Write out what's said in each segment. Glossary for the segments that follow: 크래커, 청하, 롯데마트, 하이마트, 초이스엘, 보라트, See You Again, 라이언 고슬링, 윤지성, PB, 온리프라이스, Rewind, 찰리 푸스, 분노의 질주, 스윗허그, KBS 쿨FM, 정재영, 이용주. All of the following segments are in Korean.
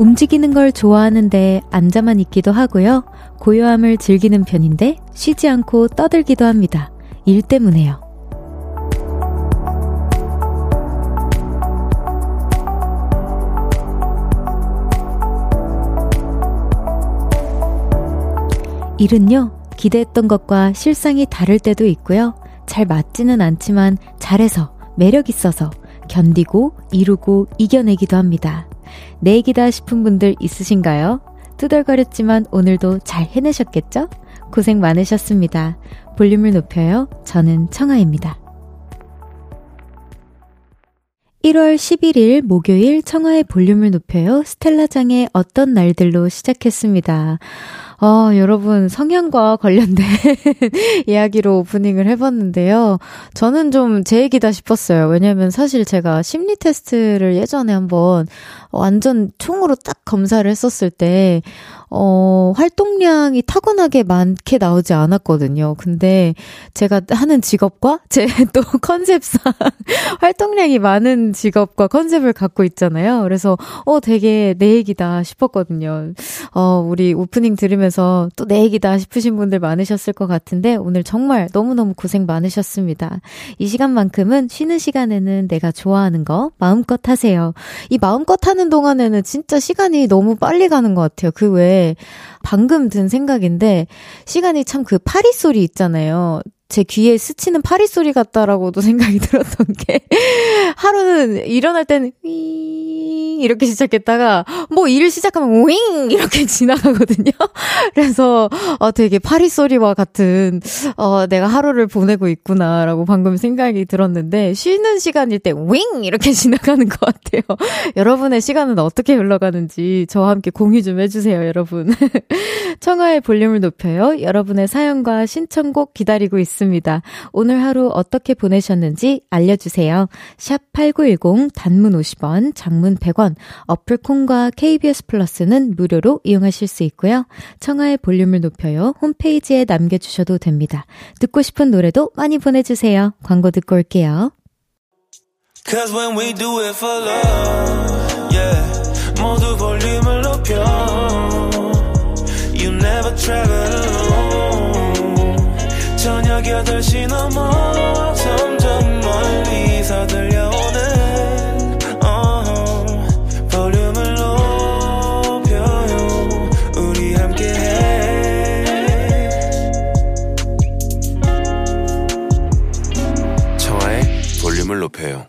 움직이는 걸 좋아하는데 앉아만 있기도 하고요. 고요함을 즐기는 편인데 쉬지 않고 떠들기도 합니다. 일 때문에요. 일은요, 기대했던 것과 실상이 다를 때도 있고요. 잘 맞지는 않지만 잘해서, 매력 있어서 견디고 이루고 이겨내기도 합니다. 내기다 싶은 분들 있으신가요? 투덜거렸지만 오늘도 잘 해내셨겠죠? 고생 많으셨습니다. 볼륨을 높여요. 저는 청하입니다. 1월 11일 목요일 청하의 볼륨을 높여요. 스텔라장의 어떤 날들로 시작했습니다. 여러분, 성향과 관련된 이야기로 오프닝을 해봤는데요. 저는 좀 제 얘기다 싶었어요. 왜냐면 사실 제가 심리 테스트를 예전에 한번 완전 총으로 딱 검사를 했었을 때 활동량이 타고나게 많게 나오지 않았거든요. 근데 제가 하는 직업과 제 또 컨셉상 활동량이 많은 직업과 컨셉을 갖고 있잖아요. 그래서 되게 내 얘기다 싶었거든요. 우리 오프닝 들으면서 또 내 얘기다 싶으신 분들 많으셨을 것 같은데 오늘 정말 너무너무 고생 많으셨습니다. 이 시간만큼은 쉬는 시간에는 내가 좋아하는 거 마음껏 하세요. 이 마음껏 하는 동안에는 진짜 시간이 너무 빨리 가는 것 같아요. 그 외에 방금 든 생각인데 시간이 참 그 파리 소리 있잖아요. 제 귀에 스치는 파리 소리 같다라고도 생각이 들었던 게 하루는 일어날 때는 윙 이렇게 시작했다가 뭐 일을 시작하면 윙 이렇게 지나가거든요. 그래서 되게 파리 소리와 같은 내가 하루를 보내고 있구나라고 방금 생각이 들었는데 쉬는 시간일 때 윙 이렇게 지나가는 것 같아요. 여러분의 시간은 어떻게 흘러가는지 저와 함께 공유 좀 해주세요, 여러분. 청하의 볼륨을 높여요. 여러분의 사연과 신청곡 기다리고 있습니다. 오늘 하루 어떻게 보내셨는지 알려주세요. 샵 8910 단문 50원, 장문 100원, 어플콘과 KBS 플러스는 무료로 이용하실 수 있고요. 청하의 볼륨을 높여요. 홈페이지에 남겨주셔도 됩니다. 듣고 싶은 노래도 많이 보내주세요. 광고 듣고 올게요. Cause when we do it for love, yeah, 모두 볼륨을 높여 You never travel alone 저녁 8시 넘어 점점 멀리서 들려오는 볼륨을 높여요 우리 함께해 청하의 볼륨을 높여요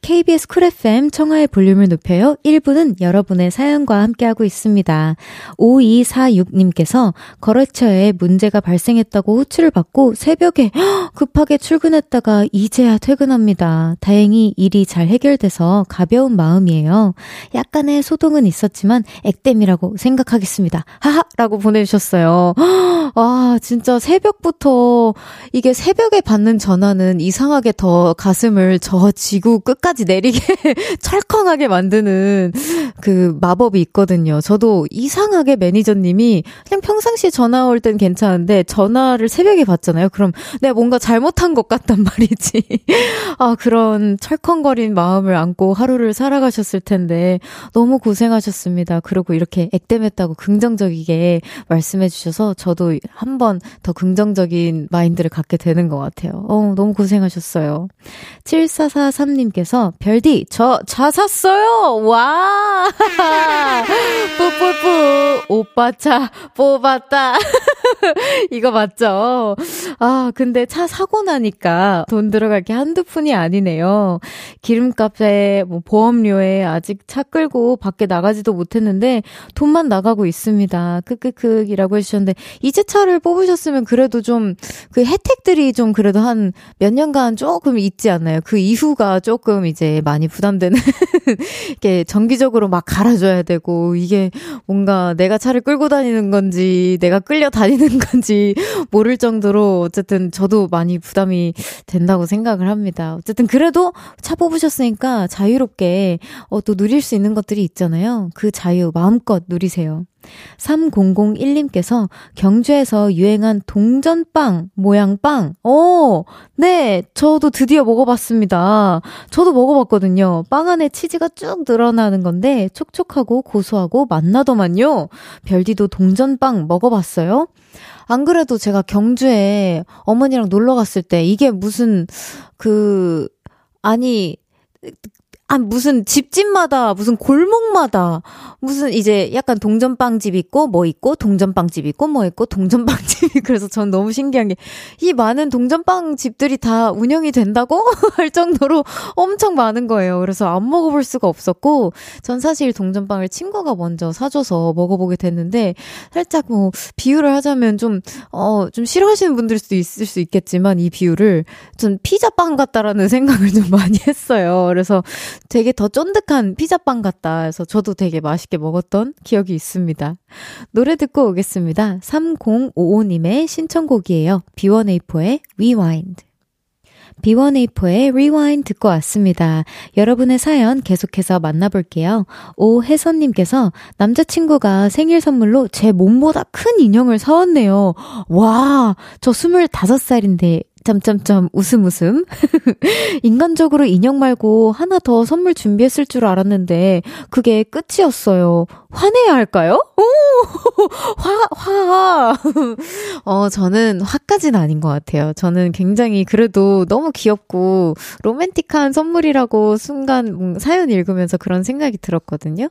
KBS 쿨FM 청하의 볼륨을 높여요. 1부는 여러분의 사연과 함께하고 있습니다. 5246님께서 거래처에 문제가 발생했다고 호출을 받고 새벽에 급하게 출근했다가 이제야 퇴근합니다. 다행히 일이 잘 해결돼서 가벼운 마음이에요. 약간의 소동은 있었지만 액땜이라고 생각하겠습니다. 하하! 라고 보내주셨어요. 아, 진짜 새벽부터 이게 새벽에 받는 전화는 이상하게 더 가슴을 저 지구 끝까지 내리게 철컹하게 만드는 그 마법이 있거든요. 저도 이상하게 매니저님이 그냥 평상시에 전화 올 땐 괜찮은데 전화를 새벽에 받잖아요. 그럼 내가 뭔가 잘못한 것 같단 말이지. 아, 그런 철컹거린 마음을 안고 하루를 살아가셨을 텐데 너무 고생하셨습니다. 그리고 이렇게 액땜했다고 긍정적이게 말씀해 주셔서 저도 한 번 더 긍정적인 마인드를 갖게 되는 것 같아요. 너무 고생하셨어요. 7443님께서 별디 저 차 샀어요. 와 뿌뿌뿌 오빠 차 뽑았다. 이거 맞죠? 아, 근데 차 사고 나니까 돈 들어갈 게 한두 푼이 아니네요. 기름값에 뭐 보험료에 아직 차 끌고 밖에 나가지도 못했는데 돈만 나가고 있습니다. 끄끄끄이라고 해주셨는데 이제 차를 뽑으셨으면 그래도 좀 그 혜택들이 좀 그래도 한 몇 년간 조금 있지 않나요? 그 이후가 조금 이제 많이 부담되는 이렇게 정기적으로 막 갈아줘야 되고 이게 뭔가 내가 차를 끌고 다니는 건지 내가 끌려 다니는 건지 모를 정도로 어쨌든 저도 많이 부담이 된다고 생각을 합니다. 어쨌든 그래도 차 뽑으셨으니까 자유롭게 또 누릴 수 있는 것들이 있잖아요. 그 자유 마음껏 누리세요. 3001님께서 경주에서 유행한 동전빵 모양 빵. 오, 네, 저도 드디어 먹어봤습니다. 저도 먹어봤거든요. 빵 안에 치즈가 쭉 늘어나는 건데 촉촉하고 고소하고 맛나더만요. 별디도 동전빵 먹어봤어요? 안 그래도 제가 경주에 어머니랑 놀러 갔을 때 이게 무슨 무슨 집집마다, 무슨 골목마다, 무슨 이제 약간 동전빵집 있고, 뭐 있고, 동전빵집 있고, 뭐 있고, 동전빵집이. 그래서 전 너무 신기한 게, 이 많은 동전빵집들이 다 운영이 된다고? 할 정도로 엄청 많은 거예요. 그래서 안 먹어볼 수가 없었고, 전 사실 동전빵을 친구가 먼저 사줘서 먹어보게 됐는데, 살짝 뭐, 비유를 하자면 좀 싫어하시는 분들 수도 있을 수 있겠지만, 이 비유를 좀 피자빵 같다라는 생각을 좀 많이 했어요. 그래서, 되게 더 쫀득한 피자빵 같다 해서 저도 되게 맛있게 먹었던 기억이 있습니다. 노래 듣고 오겠습니다. 3055님의 신청곡이에요. B1A4의 Rewind. B1A4의 Rewind 듣고 왔습니다. 여러분의 사연 계속해서 만나볼게요. 오혜선님께서 남자친구가 생일 선물로 제 몸보다 큰 인형을 사왔네요. 와, 저 25살인데 웃음. 인간적으로 인형 말고 하나 더 선물 준비했을 줄 알았는데 그게 끝이었어요. 화내야 할까요? 오! 화! 저는 화까지는 아닌 것 같아요. 저는 굉장히 그래도 너무 귀엽고 로맨틱한 선물이라고 순간 사연 읽으면서 그런 생각이 들었거든요.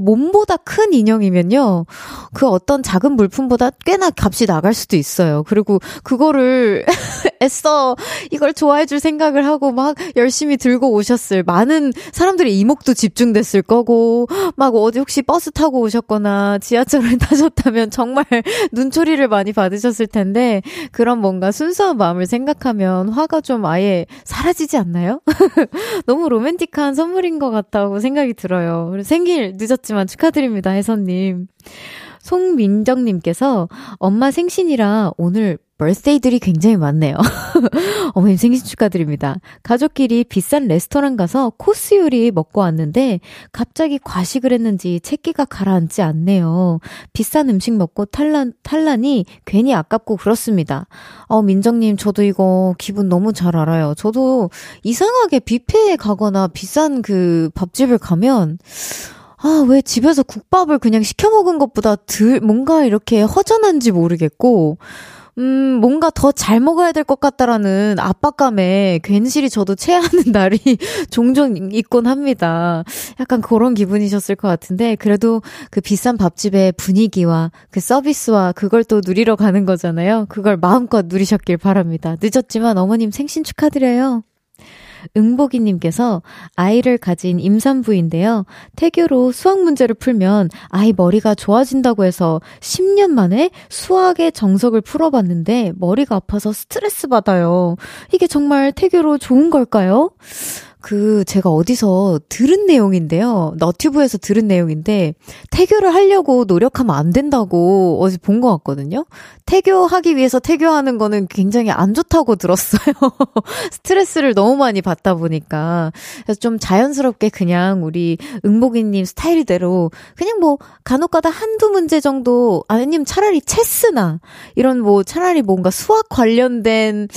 몸보다 큰 인형이면요. 그 어떤 작은 물품보다 꽤나 값이 나갈 수도 있어요. 그리고 그거를 애써 이걸 좋아해줄 생각을 하고 막 열심히 들고 오셨을 많은 사람들의 이목도 집중됐을 거고 막 어디 혹시 버스 타고 오셨거나 지하철을 타셨다면 정말 눈초리를 많이 받으셨을 텐데 그런 뭔가 순수한 마음을 생각하면 화가 좀 아예 사라지지 않나요? 너무 로맨틱한 선물인 것 같다고 생각이 들어요. 생일 늦었지만 축하드립니다, 혜선님. 송민정님께서 엄마 생신이라 오늘 birthday들이 굉장히 많네요. 어머님 생신 축하드립니다. 가족끼리 비싼 레스토랑 가서 코스 요리 먹고 왔는데 갑자기 과식을 했는지 채끼가 가라앉지 않네요. 비싼 음식 먹고 탈란이 괜히 아깝고 그렇습니다. 민정님 저도 이거 기분 너무 잘 알아요. 저도 이상하게 뷔페에 가거나 비싼 그 밥집을 가면 왜 집에서 국밥을 그냥 시켜 먹은 것보다 뭔가 이렇게 허전한지 모르겠고 뭔가 더 잘 먹어야 될 것 같다라는 압박감에 괜시리 저도 체하는 날이 종종 있곤 합니다. 약간 그런 기분이셨을 것 같은데 그래도 그 비싼 밥집의 분위기와 그 서비스와 그걸 또 누리러 가는 거잖아요. 그걸 마음껏 누리셨길 바랍니다. 늦었지만 어머님 생신 축하드려요. 응복이님께서 아이를 가진 임산부인데요. 태교로 수학 문제를 풀면 아이 머리가 좋아진다고 해서 10년 만에 수학의 정석을 풀어봤는데 머리가 아파서 스트레스 받아요. 이게 정말 태교로 좋은 걸까요? 제가 어디서 들은 내용인데요. 너튜브에서 들은 내용인데, 태교를 하려고 노력하면 안 된다고 어제 본 것 같거든요. 태교하기 위해서 태교하는 거는 굉장히 안 좋다고 들었어요. 스트레스를 너무 많이 받다 보니까. 그래서 좀 자연스럽게 그냥 우리 응복이님 스타일대로, 그냥 뭐, 간혹 가다 한두 문제 정도, 아니면 차라리 체스나, 이런 뭐, 차라리 뭔가 수학 관련된,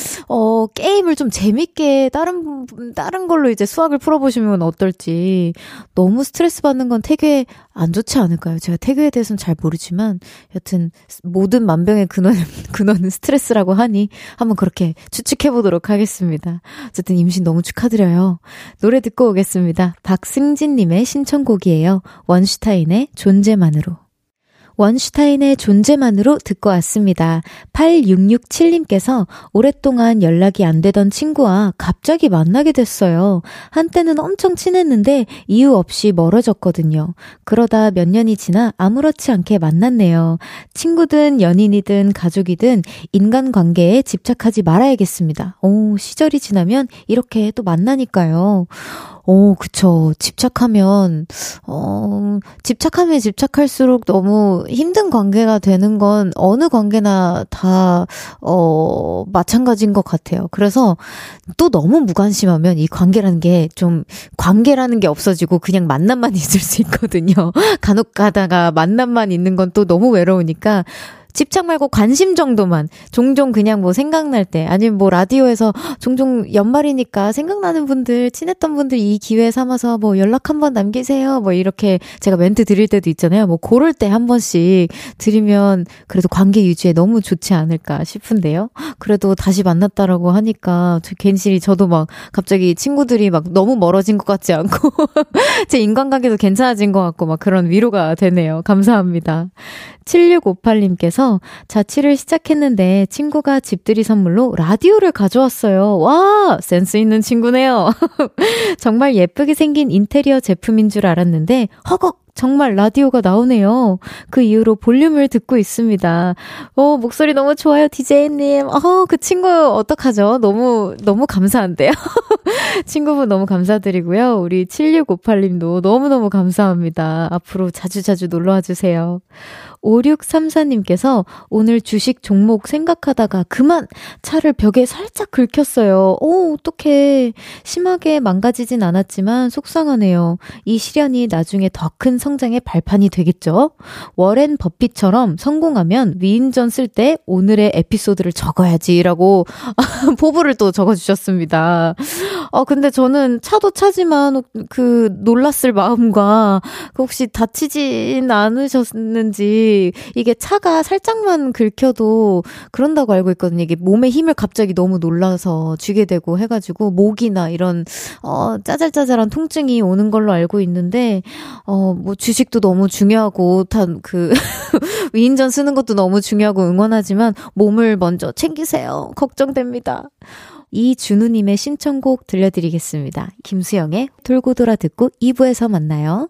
게임을 좀 재밌게 다른 걸로 이제 수학을 풀어보시면 어떨지. 너무 스트레스 받는 건 태교에 안 좋지 않을까요? 제가 태교에 대해서는 잘 모르지만 여튼 모든 만병의 근원은 스트레스라고 하니 한번 그렇게 추측해보도록 하겠습니다. 어쨌든 임신 너무 축하드려요. 노래 듣고 오겠습니다. 박승진님의 신청곡이에요. 원슈타인의 존재만으로. 원슈타인의 존재만으로 듣고 왔습니다. 8667님께서 오랫동안 연락이 안 되던 친구와 갑자기 만나게 됐어요. 한때는 엄청 친했는데 이유 없이 멀어졌거든요. 그러다 몇 년이 지나 아무렇지 않게 만났네요. 친구든 연인이든 가족이든 인간관계에 집착하지 말아야겠습니다. 시절이 지나면 이렇게 또 만나니까요. 오, 그쵸. 집착하면, 집착하면 집착할수록 너무 힘든 관계가 되는 건 어느 관계나 다, 마찬가지인 것 같아요. 그래서 또 너무 무관심하면 이 관계라는 게 좀, 관계라는 게 없어지고 그냥 만남만 있을 수 있거든요. 간혹 가다가 만남만 있는 건 또 너무 외로우니까. 집착 말고 관심 정도만 종종 그냥 뭐 생각날 때 아니면 뭐 라디오에서 종종 연말이니까 생각나는 분들 친했던 분들 이 기회 삼아서 뭐 연락 한번 남기세요 뭐 이렇게 제가 멘트 드릴 때도 있잖아요. 뭐 그럴 때 한 번씩 드리면 그래도 관계 유지에 너무 좋지 않을까 싶은데요. 그래도 다시 만났다라고 하니까 괜시리 저도 막 갑자기 친구들이 막 너무 멀어진 것 같지 않고 제 인간관계도 괜찮아진 것 같고 막 그런 위로가 되네요. 감사합니다. 7658님께서 자취를 시작했는데 친구가 집들이 선물로 라디오를 가져왔어요. 와, 센스 있는 친구네요. 정말 예쁘게 생긴 인테리어 제품인 줄 알았는데 허걱 정말 라디오가 나오네요. 그 이후로 볼륨을 듣고 있습니다. 목소리 너무 좋아요, DJ님. 그 친구 어떡하죠? 너무 감사한데요. 친구분 너무 감사드리고요. 우리 7658님도 너무너무 감사합니다. 앞으로 자주자주 놀러와 주세요. 5634님께서 오늘 주식 종목 생각하다가 그만 차를 벽에 살짝 긁혔어요. 어떡해. 심하게 망가지진 않았지만 속상하네요. 이 시련이 나중에 더 큰 성장의 발판이 되겠죠. 워렌 버핏처럼 성공하면 위인전 쓸 때 오늘의 에피소드를 적어야지라고 포부를 또 적어주셨습니다. 근데 저는 차도 차지만 그 놀랐을 마음과 혹시 다치진 않으셨는지 이게 차가 살짝만 긁혀도 그런다고 알고 있거든요. 이게 몸에 힘을 갑자기 너무 놀라서 주게 되고 해가지고 목이나 이런 짜잘짜잘한 통증이 오는 걸로 알고 있는데 뭐 주식도 너무 중요하고 다 그 위인전 쓰는 것도 너무 중요하고 응원하지만 몸을 먼저 챙기세요. 걱정됩니다. 이준우님의 신청곡 들려드리겠습니다. 김수영의 돌고 돌아 듣고 2부에서 만나요.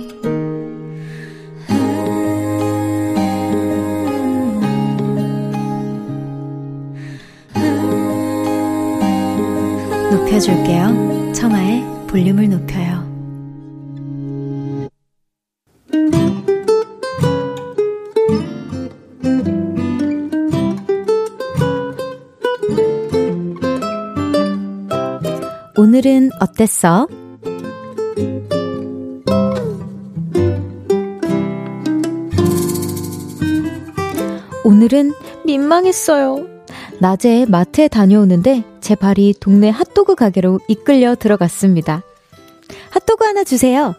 줄게요. 청하의 볼륨을 높여요. 오늘은 어땠어? 오늘은 민망했어요. 낮에 마트에 다녀오는데 제 발이 동네 핫도그 가게로 이끌려 들어갔습니다. 핫도그 하나 주세요.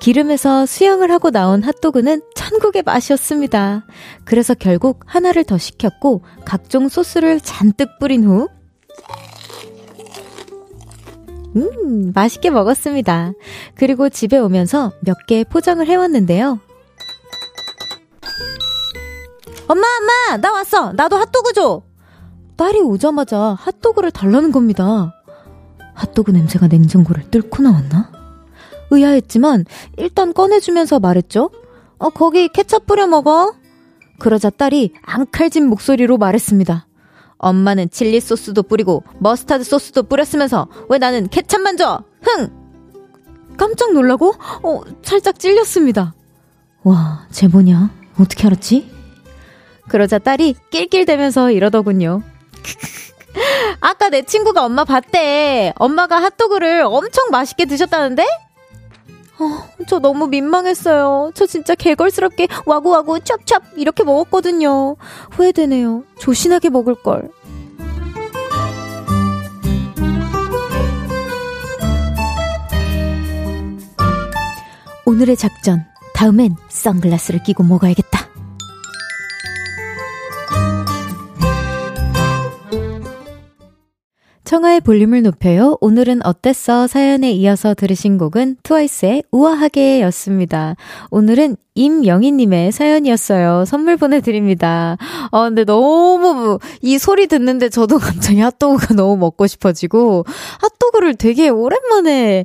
기름에서 수영을 하고 나온 핫도그는 천국의 맛이었습니다. 그래서 결국 하나를 더 시켰고 각종 소스를 잔뜩 뿌린 후 맛있게 먹었습니다. 그리고 집에 오면서 몇 개 포장을 해왔는데요. 엄마 나 왔어. 나도 핫도그 줘. 딸이 오자마자 핫도그를 달라는 겁니다. 핫도그 냄새가 냉장고를 뚫고 나왔나? 의아했지만 일단 꺼내주면서 말했죠. 거기 케첩 뿌려 먹어. 그러자 딸이 앙칼진 목소리로 말했습니다. 엄마는 칠리 소스도 뿌리고 머스타드 소스도 뿌렸으면서 왜 나는 케첩만 줘. 흥. 깜짝 놀라고 살짝 찔렸습니다. 와, 쟤 뭐냐? 어떻게 알았지? 그러자 딸이 낄낄대면서 이러더군요. 아까 내 친구가 엄마 봤대. 엄마가 핫도그를 엄청 맛있게 드셨다는데? 저 너무 민망했어요. 저 진짜 개걸스럽게 와구와구 찹찹 이렇게 먹었거든요. 후회되네요. 조신하게 먹을걸. 오늘의 작전. 다음엔 선글라스를 끼고 먹어야겠다. 청하의 볼륨을 높여요. 오늘은 어땠어? 사연에 이어서 들으신 곡은 트와이스의 우아하게 였습니다. 오늘은 임영희님의 사연이었어요. 선물 보내드립니다. 근데 너무 이 소리 듣는데 저도 갑자기 핫도그가 너무 먹고 싶어지고 핫도그를 되게 오랜만에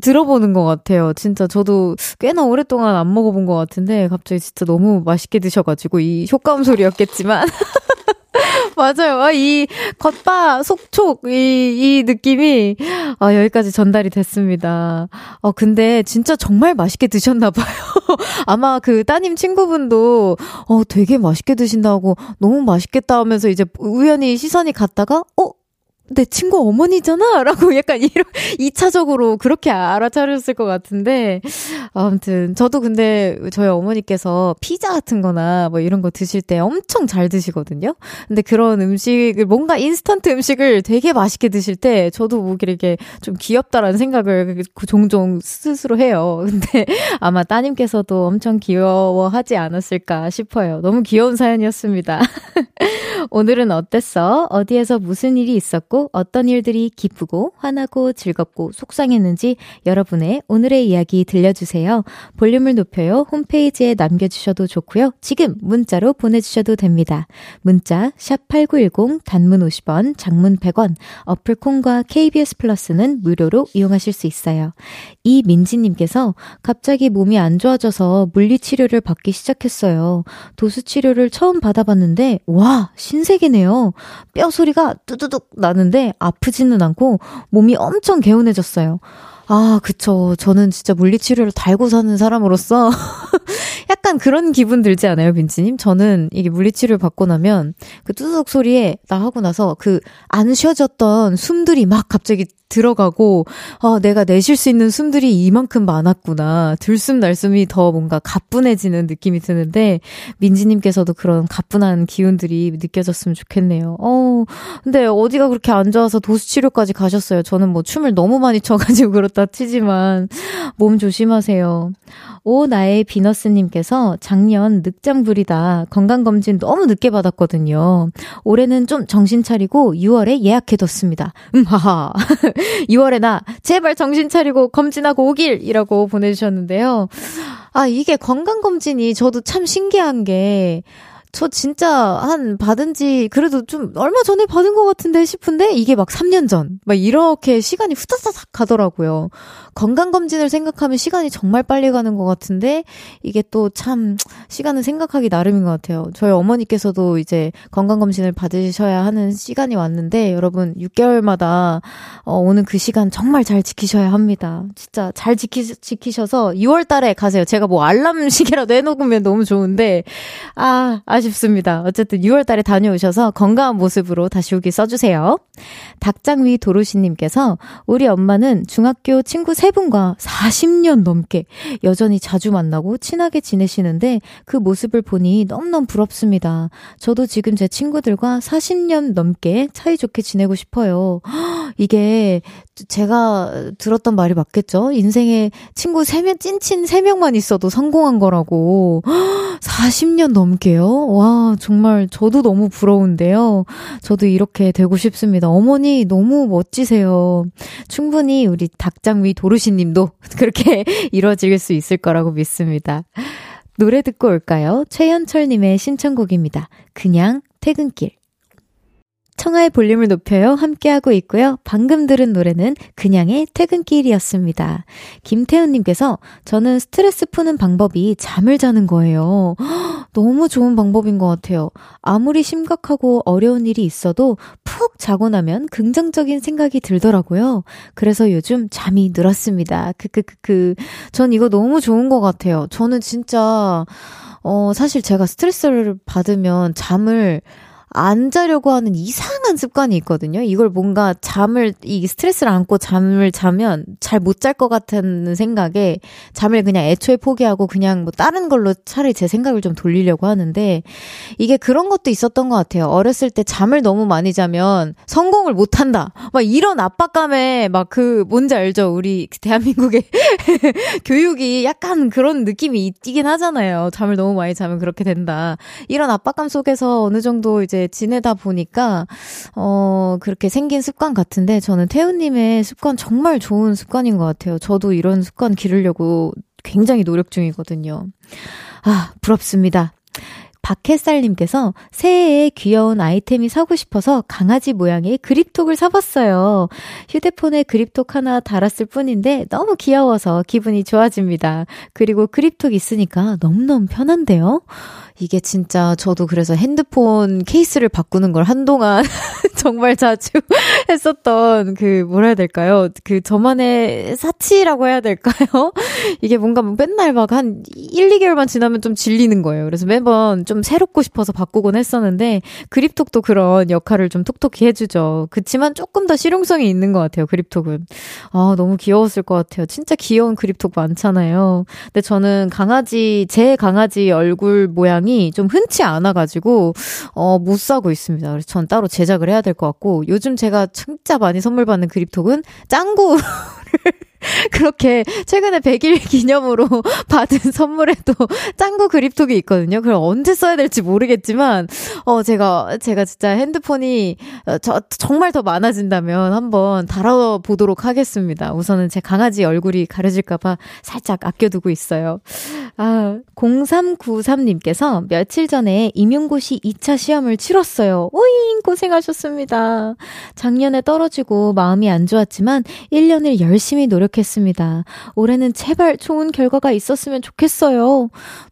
들어보는 것 같아요. 진짜 저도 꽤나 오랫동안 안 먹어본 것 같은데 갑자기 진짜 너무 맛있게 드셔가지고 이 효과음 소리였겠지만 맞아요. 이 겉바 속촉 이 느낌이 여기까지 전달이 됐습니다. 근데 진짜 정말 맛있게 드셨나 봐요. 아마 그 따님 친구분도 되게 맛있게 드신다고 너무 맛있겠다 하면서 이제 우연히 시선이 갔다가 내 친구 어머니잖아? 라고 약간 2차적으로 그렇게 알아차렸을 것 같은데 아무튼 저도 근데 저희 어머니께서 피자 같은 거나 뭐 이런 거 드실 때 엄청 잘 드시거든요. 근데 그런 음식을 뭔가 인스턴트 음식을 되게 맛있게 드실 때 저도 모르게 좀 귀엽다라는 생각을 종종 스스로 해요. 근데 아마 따님께서도 엄청 귀여워하지 않았을까 싶어요. 너무 귀여운 사연이었습니다. 오늘은 어땠어? 어디에서 무슨 일이 있었고 어떤 일들이 기쁘고 화나고 즐겁고 속상했는지 여러분의 오늘의 이야기 들려주세요. 볼륨을 높여요. 홈페이지에 남겨주셔도 좋고요. 지금 문자로 보내주셔도 됩니다. 문자 샵8910 단문 50원, 장문 100원, 어플콘과 KBS 플러스는 무료로 이용하실 수 있어요. 이민지님께서 갑자기 몸이 안 좋아져서 물리치료를 받기 시작했어요. 도수치료를 처음 받아봤는데 와 신세계네요. 뼈 소리가 뚜두둑 나는 근데 아프지는 않고 몸이 엄청 개운해졌어요. 아, 그쵸. 저는 진짜 물리치료를 달고 사는 사람으로서 약간 그런 기분 들지 않아요, 민지님? 저는 이게 물리치료를 받고 나면 그 뚜둑 소리에 나 하고 나서 그 안 쉬어졌던 숨들이 막 갑자기 들어가고 내가 내쉴 수 있는 숨들이 이만큼 많았구나. 들숨날숨이 더 뭔가 가뿐해지는 느낌이 드는데 민지님께서도 그런 가뿐한 기운들이 느껴졌으면 좋겠네요. 근데 어디가 그렇게 안 좋아서 도수치료까지 가셨어요. 저는 뭐 춤을 너무 많이 춰가지고 그렇다 치지만 몸 조심하세요. 오 나의 비너스님께서 작년 늑장불이다. 건강검진 너무 늦게 받았거든요. 올해는 좀 정신 차리고 6월에 예약해뒀습니다. 하하 6월에 나 제발 정신 차리고 검진하고 오길 이라고 보내주셨는데요. 이게 건강검진이 저도 참 신기한 게 저 진짜 받은 지 그래도 좀 얼마 전에 받은 것 같은데 싶은데 이게 막 3년 전 막 이렇게 시간이 후다닥 가더라고요. 건강검진을 생각하면 시간이 정말 빨리 가는 것 같은데 이게 또 참 시간은 생각하기 나름인 것 같아요. 저희 어머니께서도 이제 건강검진을 받으셔야 하는 시간이 왔는데 여러분 6개월마다 오는 그 시간 정말 잘 지키셔야 합니다. 진짜 잘 지키셔서 6월 달에 가세요. 제가 뭐 알람 시계라도 해놓으면 너무 좋은데 아쉽습니다. 어쨌든 6월 달에 다녀오셔서 건강한 모습으로 다시 오기 써주세요. 닭장위 도로시님께서 우리 엄마는 중학교 친구 3분과 40년 넘게 여전히 자주 만나고 친하게 지내시는데 그 모습을 보니 너무너무 부럽습니다. 저도 지금 제 친구들과 40년 넘게 사이좋게 지내고 싶어요. 이게 제가 들었던 말이 맞겠죠? 인생에 친구 3명, 찐친 3명만 있어도 성공한 거라고. 40년 넘게요? 와, 정말 저도 너무 부러운데요. 저도 이렇게 되고 싶습니다. 어머니 너무 멋지세요. 충분히 우리 닭장위 도르시님도 그렇게 이루어질 수 있을 거라고 믿습니다. 노래 듣고 올까요? 최현철님의 신청곡입니다. 그냥 퇴근길. 청하의 볼륨을 높여요. 함께하고 있고요. 방금 들은 노래는 그냥의 퇴근길이었습니다. 김태훈님께서 저는 스트레스 푸는 방법이 잠을 자는 거예요. 너무 좋은 방법인 것 같아요. 아무리 심각하고 어려운 일이 있어도 푹 자고 나면 긍정적인 생각이 들더라고요. 그래서 요즘 잠이 늘었습니다. 전 이거 너무 좋은 것 같아요. 저는 진짜 사실 제가 스트레스를 받으면 잠을 안 자려고 하는 이상한 습관이 있거든요. 이걸 뭔가 이 스트레스를 안고 잠을 자면 잘 못 잘 것 같은 생각에 잠을 그냥 애초에 포기하고 그냥 뭐 다른 걸로 차라리 제 생각을 좀 돌리려고 하는데 이게 그런 것도 있었던 것 같아요. 어렸을 때 잠을 너무 많이 자면 성공을 못 한다. 막 이런 압박감에 막 뭔지 알죠? 우리 대한민국의 교육이 약간 그런 느낌이 있긴 하잖아요. 잠을 너무 많이 자면 그렇게 된다. 이런 압박감 속에서 어느 정도 이제 이제 지내다 보니까 그렇게 생긴 습관 같은데, 저는 태우님의 습관 정말 좋은 습관인 것 같아요. 저도 이런 습관 기르려고 굉장히 노력 중이거든요. 아, 부럽습니다. 박혜살님께서 새해에 귀여운 아이템이 사고 싶어서 강아지 모양의 그립톡을 사봤어요. 휴대폰에 그립톡 하나 달았을 뿐인데 너무 귀여워서 기분이 좋아집니다. 그리고 그립톡 있으니까 너무너무 편한데요. 이게 진짜 저도 그래서 핸드폰 케이스를 바꾸는 걸 한동안 정말 자주 했었던 그 뭐라 해야 될까요? 그 저만의 사치라고 해야 될까요? 이게 뭔가 맨날 막 한 1, 2개월만 지나면 좀 질리는 거예요. 그래서 매번 좀 새롭고 싶어서 바꾸곤 했었는데 그립톡도 그런 역할을 좀 톡톡히 해주죠. 그치만 조금 더 실용성이 있는 것 같아요. 그립톡은. 아, 너무 귀여웠을 것 같아요. 진짜 귀여운 그립톡 많잖아요. 근데 저는 강아지, 제 강아지 얼굴 모양이 좀 흔치 않아가지고 못 사고 있습니다. 그래서 전 따로 제작을 해야 될 것 같고, 요즘 제가 진짜 많이 선물 받는 그립톡은 짱구를 그렇게 최근에 100일 기념으로 받은 선물에도 짱구 그립톡이 있거든요. 그럼 언제 써야 될지 모르겠지만 제가 진짜 핸드폰이 정말 더 많아진다면 한번 달아보도록 하겠습니다. 우선은 제 강아지 얼굴이 가려질까봐 살짝 아껴두고 있어요. 아, 0393님께서 며칠 전에 임용고시 2차 시험을 치렀어요. 오잉, 고생하셨습니다. 작년에 떨어지고 마음이 안 좋았지만 1년을 열심히 노력했습니다. 올해는 제발 좋은 결과가 있었으면 좋겠어요.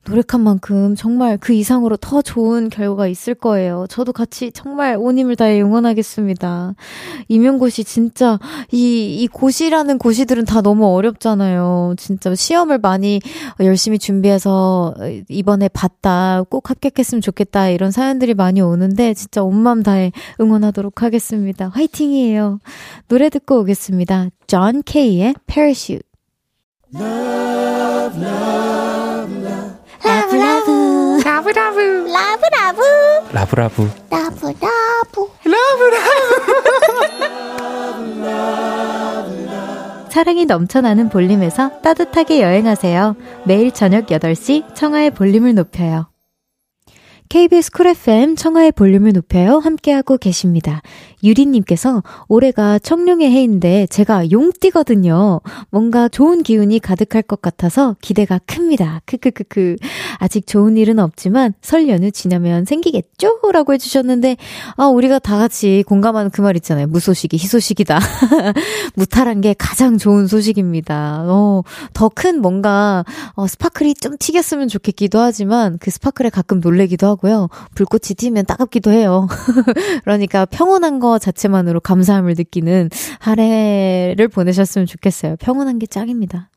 노력한 만큼 정말 그 이상으로 더 좋은 결과가 있을 거예요. 저도 같이 정말 온 힘을 다해 응원하겠습니다. 임용고시 진짜 이 고시라는 고시들은 다 너무 어렵잖아요. 진짜 시험을 많이 열심히 준비해서 이번에 봤다, 꼭 합격했으면 좋겠다, 이런 사연들이 많이 오는데 진짜 온 마음 다해 응원하도록 하겠습니다. 화이팅이에요. 노래 듣고 오겠습니다. John K의 Parachute. Love, love, love. Love, love. Love, love. Love, love. Love, love. Love, love. 사랑이 넘쳐나는 볼륨에서 따뜻하게 여행하세요. 매일 저녁 8시 청하의 볼륨을 높여요. KBS 쿨FM 청하의 볼륨을 높여요. 함께하고 계십니다. 유리님께서 올해가 청룡의 해인데 제가 용띠거든요. 뭔가 좋은 기운이 가득할 것 같아서 기대가 큽니다. 크크크크. 아직 좋은 일은 없지만 설 연휴 지나면 생기겠죠? 라고 해주셨는데, 아, 우리가 다 같이 공감하는 그 말 있잖아요. 무소식이 희소식이다. 무탈한 게 가장 좋은 소식입니다. 더 큰 뭔가 스파클이 좀 튀겼으면 좋겠기도 하지만 그 스파클에 가끔 놀래기도 하고요. 불꽃이 튀면 따갑기도 해요. 그러니까 평온한 거 자체만으로 감사함을 느끼는 하루를 보내셨으면 좋겠어요. 평온한 게 짱입니다.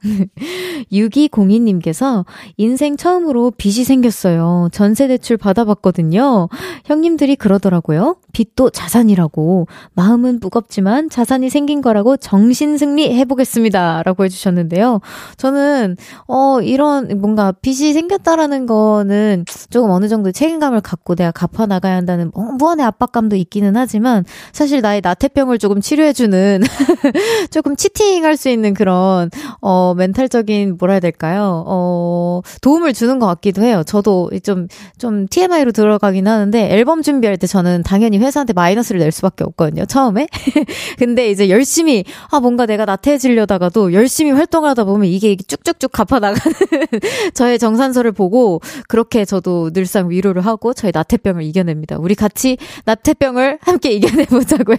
6202님께서 인생 처음으로 빚이 생겼어요. 전세대출 받아봤거든요. 형님들이 그러더라고요. 빚도 자산이라고. 마음은 무겁지만 자산이 생긴 거라고 정신승리 해보겠습니다. 라고 해주셨는데요. 저는 이런 뭔가 빚이 생겼다라는 거는 조금 어느 정도 책임감을 갖고 내가 갚아나가야 한다는 무한의 압박감도 있기는 하지만, 사실 나의 나태병을 조금 치료해주는 조금 치팅할 수 있는 그런 멘탈적인 뭐라 해야 될까요? 도움을 주는 것 같기도 해요. 저도 좀 TMI로 들어가긴 하는데, 앨범 준비할 때 저는 당연히 회사한테 마이너스를 낼 수밖에 없거든요. 처음에. 근데 이제 열심히 뭔가 내가 나태해지려다가도 열심히 활동하다 보면 이게 쭉쭉쭉 갚아나가는 저의 정산서를 보고 그렇게 저도 늘상 위로를 하고 저의 나태병을 이겨냅니다. 우리 같이 나태병을 함께 이겨내보자고요.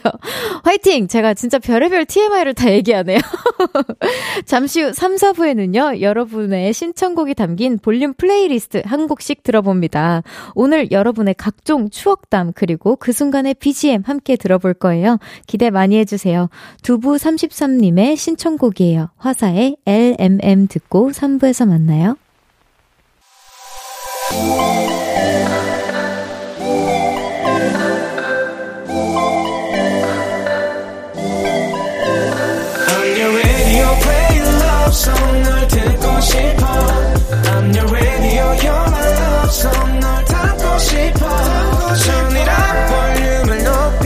화이팅! 제가 진짜 별의별 TMI를 다 얘기하네요. 잠시 후 3, 4부에는요. 여러분의 신청곡이 담긴 볼륨 플레이리스트 한 곡씩 들어봅니다. 오늘 여러분의 각종 추억담 그리고 그 순간의 BGM 함께 들어볼 거예요. 기대 많이 해주세요. 두부33님의 신청곡이에요. 화사의 LMM 듣고 3부에서 만나요. I'm your radio, you're my love song. 널 담고 싶어. Turn it up, 볼륨을 높여.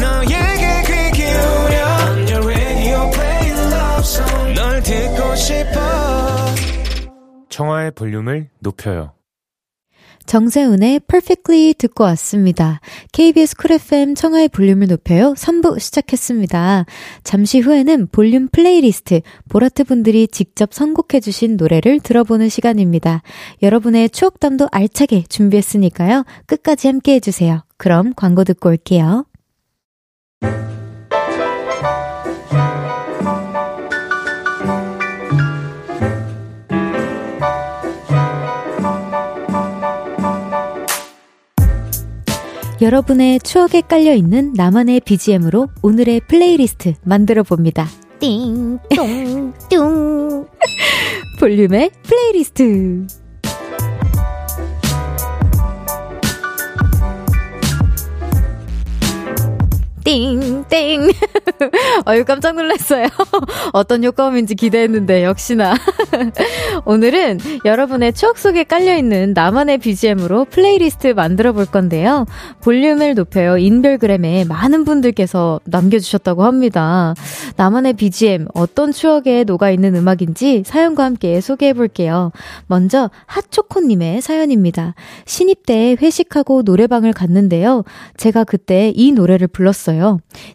너에게 귀 기울여. I'm your radio, play love song. 널 듣고 싶어. 청하의 볼륨을 높여요. 정세훈의 Perfectly 듣고 왔습니다. KBS 쿨FM 청하의 볼륨을 높여요. 3부 시작했습니다. 잠시 후에는 볼륨 플레이리스트 보라트분들이 직접 선곡해주신 노래를 들어보는 시간입니다. 여러분의 추억담도 알차게 준비했으니까요. 끝까지 함께 해주세요. 그럼 광고 듣고 올게요. 여러분의 추억에 깔려있는 나만의 BGM으로 오늘의 플레이리스트 만들어봅니다. 띵, 똥, 뚱. 볼륨의 플레이리스트. 띵, 띵. 어휴, 깜짝 놀랐어요. 어떤 효과음인지 기대했는데, 역시나. 오늘은 여러분의 추억 속에 깔려있는 나만의 BGM으로 플레이리스트 만들어 볼 건데요. 볼륨을 높여요. 인별그램에 많은 분들께서 남겨주셨다고 합니다. 나만의 BGM, 어떤 추억에 녹아있는 음악인지 사연과 함께 소개해 볼게요. 먼저, 핫초코님의 사연입니다. 신입 때 회식하고 노래방을 갔는데요. 제가 그때 이 노래를 불렀어요.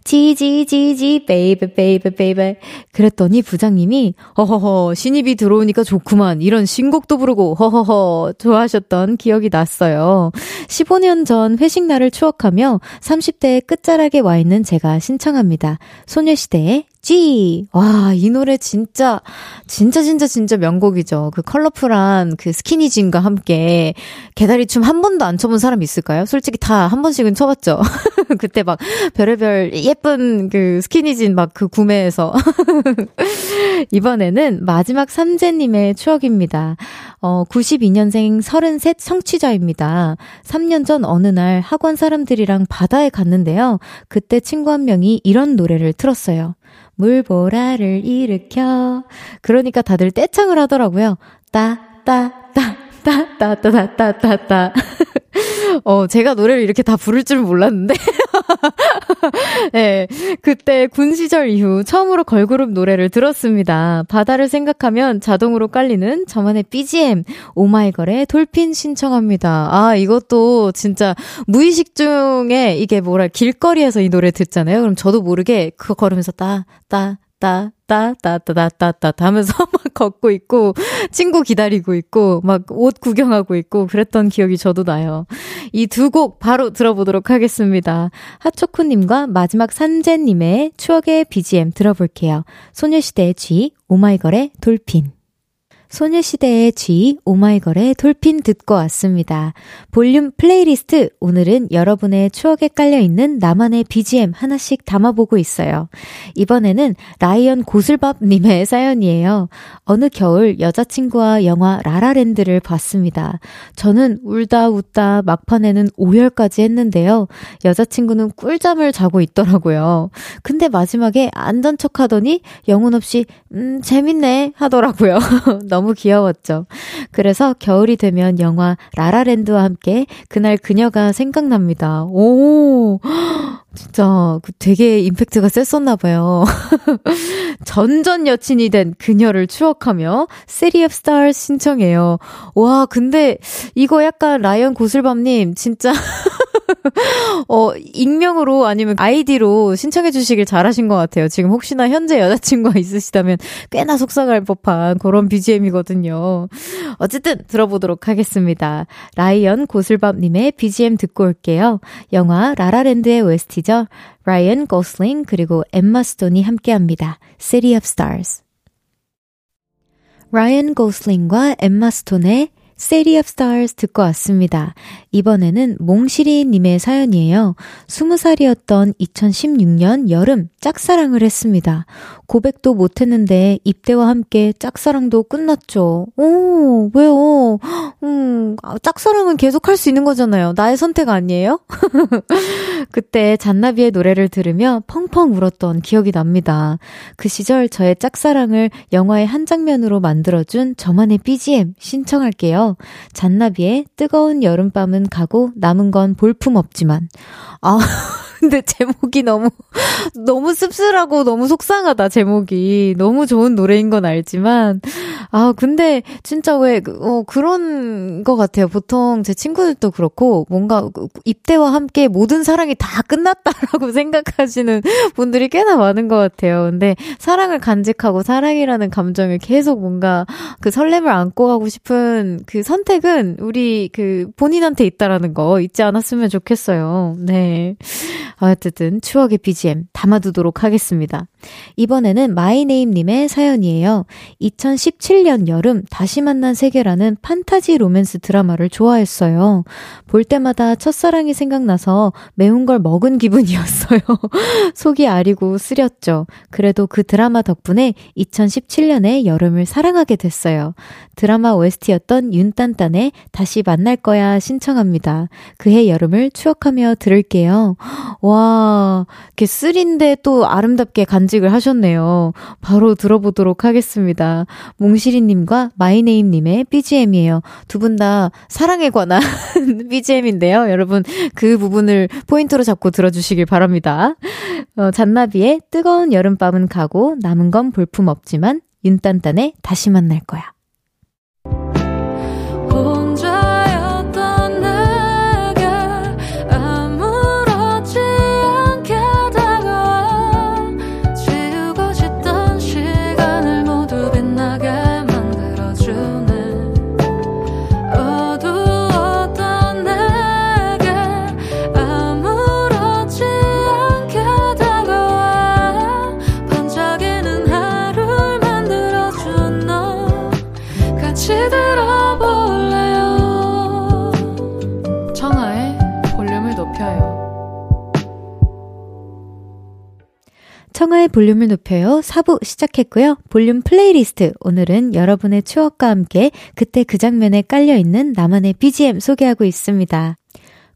지지지지 베이베 베이베 베이베. 그랬더니 부장님이 허허허 신입이 들어오니까 좋구만 이런 신곡도 부르고 허허허 좋아하셨던 기억이 났어요. 15년 전 회식날을 추억하며 30대의 끝자락에 와있는 제가 신청합니다. 소녀시대의 G. 와, 이 노래 진짜 명곡이죠. 그 컬러풀한 그 스키니진과 함께 개다리춤 한 번도 안 춰본 사람 있을까요? 솔직히 다 한 번씩은 춰봤죠. 그때 막 별의별 예쁜 그 스키니진 막 그 구매해서. 이번에는 마지막 삼재님의 추억입니다. 92년생 33 청취자입니다. 3년 전 어느 날 학원 사람들이랑 바다에 갔는데요. 그때 친구 한 명이 이런 노래를 틀었어요. 물보라를 일으켜. 그러니까 다들 떼창을 하더라고요. 따따따따따따따따따. 제가 노래를 이렇게 다 부를 줄 몰랐는데. 네, 그때 군 시절 이후 처음으로 걸그룹 노래를 들었습니다. 바다를 생각하면 자동으로 깔리는 저만의 BGM, 오마이걸의 돌핀 신청합니다. 아, 이것도 진짜 무의식 중에 이게 길거리에서 이 노래 듣잖아요. 그럼 저도 모르게 그거 걸으면서 따 하면서 막 걷고 있고 친구 기다리고 있고 막 옷 구경하고 있고 그랬던 기억이 저도 나요. 이 두 곡 바로 들어보도록 하겠습니다. 핫초코님과 마지막 산재님의 추억의 BGM 들어볼게요. 소녀시대의 G, 오마이걸의 돌핀. 소녀시대의 G, 오마이걸의 돌핀 듣고 왔습니다. 볼륨 플레이리스트, 오늘은 여러분의 추억에 깔려있는 나만의 BGM 하나씩 담아보고 있어요. 이번에는 라이언 고슬밥님의 사연이에요. 어느 겨울 여자친구와 영화 라라랜드를 봤습니다. 저는 울다 웃다 막판에는 오열까지 했는데요. 여자친구는 꿀잠을 자고 있더라고요. 근데 마지막에 안 잔 척하더니 영혼 없이 재밌네 하더라고요. 너무 귀여웠죠. 그래서 겨울이 되면 영화 라라랜드와 함께 그날 그녀가 생각납니다. 오, 진짜 되게 임팩트가 셌었나 봐요. 전전 여친이 된 그녀를 추억하며 City of Stars 신청해요. 와, 근데 이거 약간 라이언 고슬밤님 진짜 익명으로 아니면 아이디로 신청해 주시길 잘하신 것 같아요. 지금 혹시나 현재 여자친구가 있으시다면 꽤나 속상할 법한 그런 BGM이거든요. 어쨌든 들어보도록 하겠습니다. 라이언 고슬밥님의 BGM 듣고 올게요. 영화 라라랜드의 OST죠. 라이언 고슬링 그리고 엠마 스톤이 함께합니다. City of Stars. 라이언 고슬링과 엠마 스톤의 City of Stars 듣고 왔습니다. 이번에는 몽시리님의 사연이에요. 20살이었던 2016년 여름 짝사랑을 했습니다. 고백도 못했는데 입대와 함께 짝사랑도 끝났죠. 오, 왜요? 짝사랑은 계속 할 수 있는 거잖아요. 나의 선택 아니에요? 그때 잔나비의 노래를 들으며 펑펑 울었던 기억이 납니다. 그 시절 저의 짝사랑을 영화의 한 장면으로 만들어준 저만의 BGM 신청할게요. 잔나비의 뜨거운 여름밤은 가고 남은 건 볼품 없지만. 아, 근데 제목이 너무 씁쓸하고 너무 속상하다. 제목이 너무 좋은 노래인 건 알지만, 아 근데 진짜 왜 그런 것 같아요. 보통 제 친구들도 그렇고 뭔가 입대와 함께 모든 사랑이 다 끝났다라고 생각하시는 분들이 꽤나 많은 것 같아요. 근데 사랑을 간직하고 사랑이라는 감정을 계속 뭔가 그 설렘을 안고 하고 싶은 그 선택은 우리 그 본인한테 있다라는 거 잊지 않았으면 좋겠어요. 네. 어쨌든 추억의 BGM 담아두도록 하겠습니다. 이번에는 마이네임님의 사연이에요. 2017년 여름 다시 만난 세계라는 판타지 로맨스 드라마를 좋아했어요. 볼 때마다 첫사랑이 생각나서 매운 걸 먹은 기분이었어요. 속이 아리고 쓰렸죠. 그래도 그 드라마 덕분에 2017년에 여름을 사랑하게 됐어요. 드라마 OST였던 윤딴딴의 다시 만날 거야 신청합니다. 그해 여름을 추억하며 들을게요. 와, 이렇게 쓰린데 또 아름답게 간직을 하셨네요. 바로 들어보도록 하겠습니다. 몽시리님과 마이네임님의 BGM이에요. 두 분 다 사랑에 관한 BGM인데요. 여러분 그 부분을 포인트로 잡고 들어주시길 바랍니다. 잔나비의 뜨거운 여름밤은 가고 남은 건 볼품없지만 윤딴딴의 다시 만날 거야. 청하의 볼륨을 높여요. 4부 시작했고요. 볼륨 플레이리스트, 오늘은 여러분의 추억과 함께 그때 그 장면에 깔려있는 나만의 BGM 소개하고 있습니다.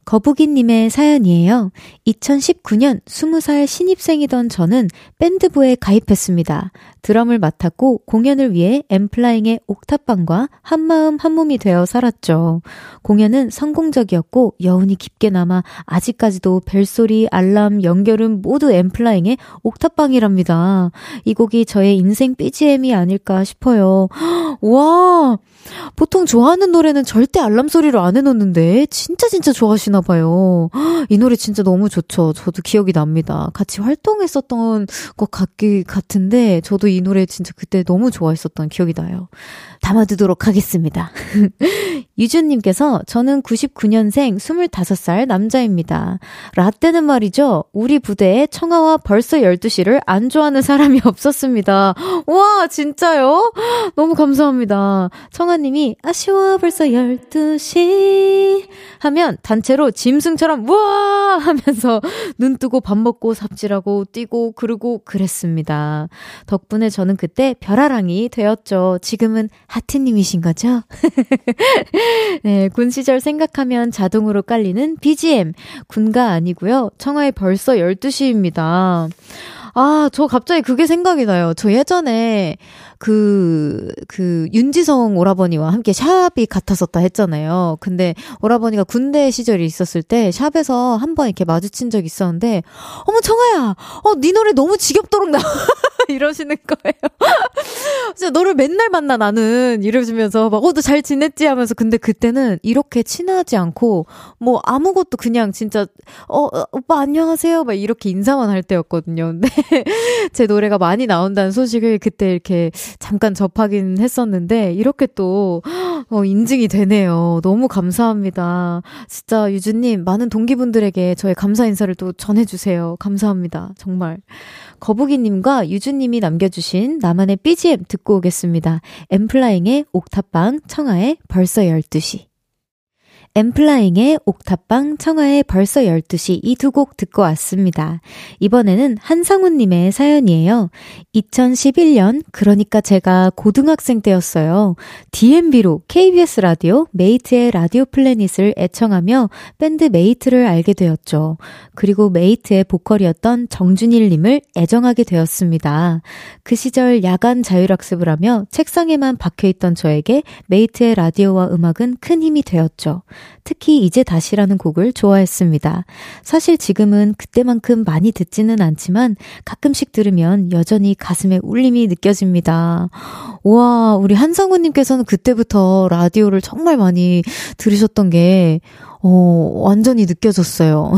거북이님의 사연이에요. 2019년 20살 신입생이던 저는 밴드부에 가입했습니다. 드럼을 맡았고 공연을 위해 앰플라잉의 옥탑방과 한마음 한몸이 되어 살았죠. 공연은 성공적이었고 여운이 깊게 남아 아직까지도 벨소리, 알람, 연결음 모두 앰플라잉의 옥탑방이랍니다. 이 곡이 저의 인생 BGM이 아닐까 싶어요. 와, 보통 좋아하는 노래는 절대 알람 소리로 안 해놓는데 진짜 좋아하시나 봐요. 이 노래 진짜 너무 좋죠. 저도 기억이 납니다. 같이 활동했었던 것 같은데 저도 이 노래 진짜 그때 너무 좋아했었던 기억이 나요. 담아두도록 하겠습니다. 유준님께서, 저는 99년생 25살 남자입니다. 라떼는 말이죠. 우리 부대에 청하와 벌써 12시를 안 좋아하는 사람이 없었습니다. 와, 진짜요? 너무 감사합니다. 청하님이 아쉬워 벌써 12시 하면 단체로 짐승처럼 우와 하면서 눈 뜨고 밥 먹고 삽질하고 뛰고 그러고 그랬습니다. 덕분에 저는 그때 별아랑이 되었죠. 지금은 하트님이신 거죠? 네, 군 시절 생각하면 자동으로 깔리는 BGM, 군가 아니고요. 청하에 벌써 12시입니다. 아, 저 갑자기 그게 생각이 나요. 저 예전에 그 윤지성 오라버니와 함께 샵이 같았었다 했잖아요. 근데 오라버니가 군대 시절이 있었을 때 샵에서 한번 이렇게 마주친 적이 있었는데, 어머 청아야, 네 노래 너무 지겹도록 나와 이러시는 거예요. 진짜 너를 맨날 만나 나는 이러시면서 막 너 잘 지냈지 하면서. 근데 그때는 이렇게 친하지 않고 뭐 아무것도 그냥 진짜 오빠 안녕하세요 막 이렇게 인사만 할 때였거든요. 근데 제 노래가 많이 나온다는 소식을 그때 이렇게 잠깐 접하긴 했었는데 이렇게 또 인증이 되네요. 너무 감사합니다. 진짜 유주님, 많은 동기분들에게 저의 감사 인사를 또 전해주세요. 감사합니다. 정말. 거북이님과 유주님이 남겨주신 나만의 BGM 듣고 오겠습니다. 앰플라잉의 옥탑방, 청하의 벌써 12시. 앰플라잉의 옥탑방, 청하의 벌써 12시, 이 두 곡 듣고 왔습니다. 이번에는 한상훈님의 사연이에요. 2011년, 그러니까 제가 고등학생 때였어요. DMB로 KBS 라디오 메이트의 라디오 플래닛을 애청하며 밴드 메이트를 알게 되었죠. 그리고 메이트의 보컬이었던 정준일님을 애정하게 되었습니다. 그 시절 야간 자율학습을 하며 책상에만 박혀있던 저에게 메이트의 라디오와 음악은 큰 힘이 되었죠. 특히 이제 다시라는 곡을 좋아했습니다. 사실 지금은 그때만큼 많이 듣지는 않지만 가끔씩 들으면 여전히 가슴에 울림이 느껴집니다. 우와, 우리 한상우님께서는 그때부터 라디오를 정말 많이 들으셨던 게 완전히 느껴졌어요.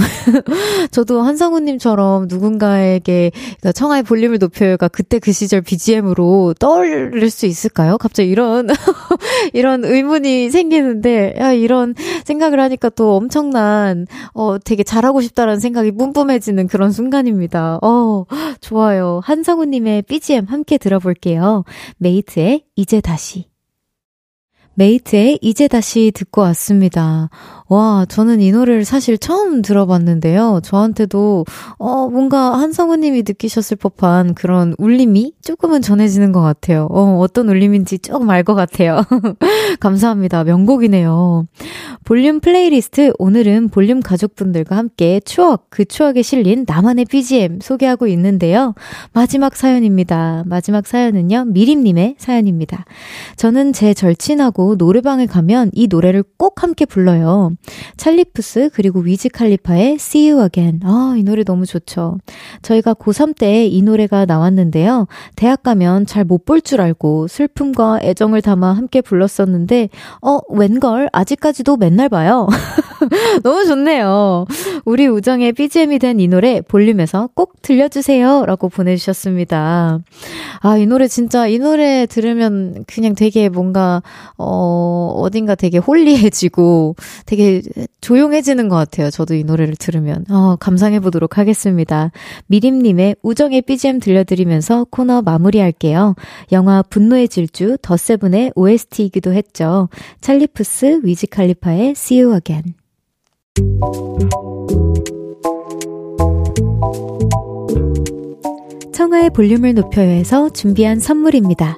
저도 한상우님처럼 누군가에게 청하의 볼륨을 높여요가 그때 그 시절 BGM으로 떠올릴 수 있을까요? 갑자기 이런 이런 의문이 생기는데, 야, 이런 생각을 하니까 또 엄청난 되게 잘하고 싶다라는 생각이 뿜뿜해지는 그런 순간입니다. 좋아요. 한상우님의 BGM 함께 들어볼게요. 메이트의 이제 다시. 메이트의 이제 다시 듣고 왔습니다. 와, 저는 이 노래를 사실 처음 들어봤는데요. 저한테도 뭔가 한성우님이 느끼셨을 법한 그런 울림이 조금은 전해지는 것 같아요. 어떤 울림인지 조금 알 것 같아요. 감사합니다. 명곡이네요. 볼륨 플레이리스트, 오늘은 볼륨 가족분들과 함께 추억, 그 추억에 실린 나만의 BGM 소개하고 있는데요. 마지막 사연입니다. 마지막 사연은요, 미림님의 사연입니다. 저는 제 절친하고 노래방에 가면 이 노래를 꼭 함께 불러요. 찰리 푸스 그리고 위즈 칼리파의 See You Again. 아, 이 노래 너무 좋죠. 저희가 고3 때 이 노래가 나왔는데요. 대학 가면 잘 못 볼 줄 알고 슬픔과 애정을 담아 함께 불렀었는데 웬걸 아직까지도 맨날 봐요. 너무 좋네요. 우리 우정의 BGM이 된 이 노래 볼륨에서 꼭 들려주세요 라고 보내주셨습니다. 아, 이 노래 진짜, 이 노래 들으면 그냥 되게 뭔가 어딘가 되게 홀리해지고 되게 조용해지는 것 같아요. 저도 이 노래를 들으면. 감상해보도록 하겠습니다. 미림님의 우정의 BGM 들려드리면서 코너 마무리할게요. 영화 분노의 질주 더 세븐의 OST이기도 했죠. 찰리 푸스 위즈 칼리파의 See You Again. 청하의 볼륨을 높여요에서 준비한 선물입니다.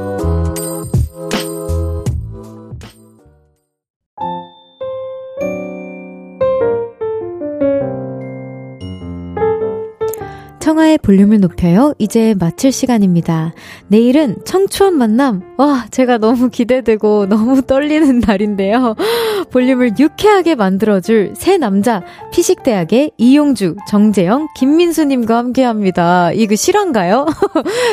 청하의 볼륨을 높여요. 이제 마칠 시간입니다. 내일은 청초한 만남. 와, 제가 너무 기대되고 너무 떨리는 날인데요. 볼륨을 유쾌하게 만들어줄 새 남자, 피식대학의 이용주, 정재영, 김민수님과 함께합니다. 이거 실화인가요?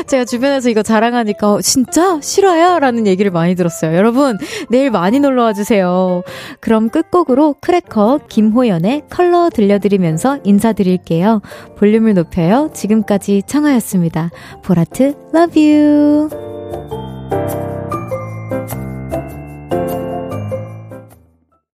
제가 주변에서 이거 자랑하니까 진짜 실화야? 라는 얘기를 많이 들었어요. 여러분, 내일 많이 놀러와 주세요. 그럼 끝곡으로 크래커 김호연의 컬러 들려드리면서 인사드릴게요. 볼륨을 높여요. 지금까지 청하였습니다. 보라트, love you.